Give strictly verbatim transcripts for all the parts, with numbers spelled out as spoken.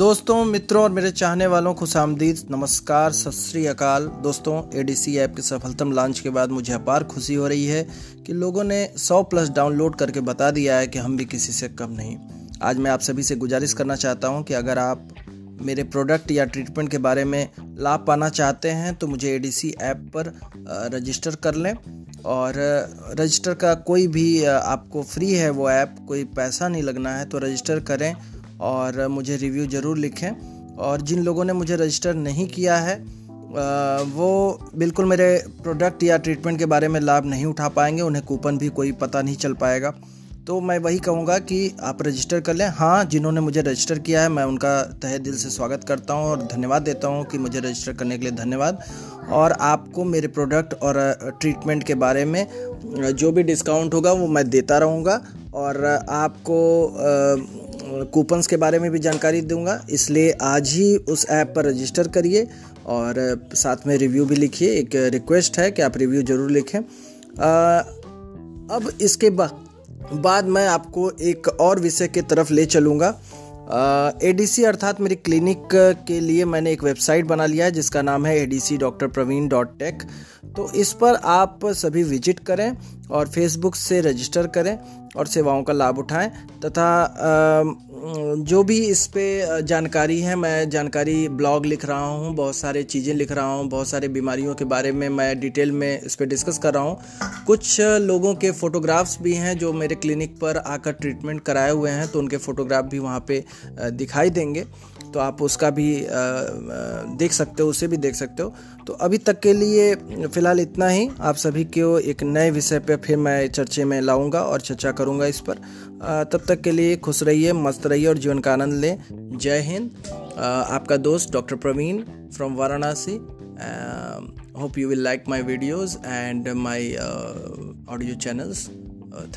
दोस्तों, मित्रों और मेरे चाहने वालों खुशामदीद, नमस्कार, सत श्री अकाल। दोस्तों, एडीसी ऐप के सफलतम लॉन्च के बाद मुझे अपार खुशी हो रही है कि लोगों ने सौ प्लस डाउनलोड करके बता दिया है कि हम भी किसी से कम नहीं। आज मैं आप सभी से गुजारिश करना चाहता हूं कि अगर आप मेरे प्रोडक्ट या ट्रीटमेंट के बारे में लाभ पाना चाहते हैं तो मुझे एडीसी ऐप पर रजिस्टर कर लें। और रजिस्टर का कोई भी आपको फ्री है वो ऐप, कोई पैसा नहीं लगना है, तो रजिस्टर करें और मुझे रिव्यू ज़रूर लिखें। और जिन लोगों ने मुझे रजिस्टर नहीं किया है वो बिल्कुल मेरे प्रोडक्ट या ट्रीटमेंट के बारे में लाभ नहीं उठा पाएंगे, उन्हें कूपन भी कोई पता नहीं चल पाएगा। तो मैं वही कहूँगा कि आप रजिस्टर कर लें। हाँ, जिन्होंने मुझे रजिस्टर किया है मैं उनका तहे दिल से स्वागत करता हूँ और धन्यवाद देता हूँ कि मुझे रजिस्टर करने के लिए धन्यवाद। और आपको मेरे प्रोडक्ट और ट्रीटमेंट के बारे में जो भी डिस्काउंट होगा वो मैं देता रहूँगा और आपको कूपन्स के बारे में भी जानकारी दूंगा। इसलिए आज ही उस ऐप पर रजिस्टर करिए और साथ में रिव्यू भी लिखिए। एक रिक्वेस्ट है कि आप रिव्यू ज़रूर लिखें। आ, अब इसके बा, बाद मैं आपको एक और विषय की तरफ ले चलूँगा। एडीसी अर्थात मेरी क्लिनिक के लिए मैंने एक वेबसाइट बना लिया है जिसका नाम है ADC doctor Praveen dot tech. तो इस पर आप सभी विजिट करें और फेसबुक से रजिस्टर करें और सेवाओं का लाभ उठाएं। तथा जो भी इस पे जानकारी है, मैं जानकारी ब्लॉग लिख रहा हूँ, बहुत सारे चीज़ें लिख रहा हूँ, बहुत सारे बीमारियों के बारे में मैं डिटेल में इस पे डिस्कस कर रहा हूँ। कुछ लोगों के फ़ोटोग्राफ्स भी हैं जो मेरे क्लिनिक पर आकर ट्रीटमेंट कराए हुए हैं, तो उनके फ़ोटोग्राफ भी वहाँ पे दिखाई देंगे, तो आप उसका भी देख सकते हो, उसे भी देख सकते हो। तो अभी तक के लिए फ़िलहाल इतना ही। आप सभी को एक नए विषय पर फिर मैं चर्चे में लाऊंगा और चर्चा करूंगा इस पर। तब तक के लिए खुश रहिए, मस्त रहिए और जीवन का आनंद लें। जय हिंद। आपका दोस्त doctor Praveen from Varanasi. Hope you will like my videos and my audio channels.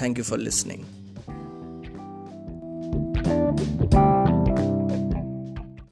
Thank you for listening.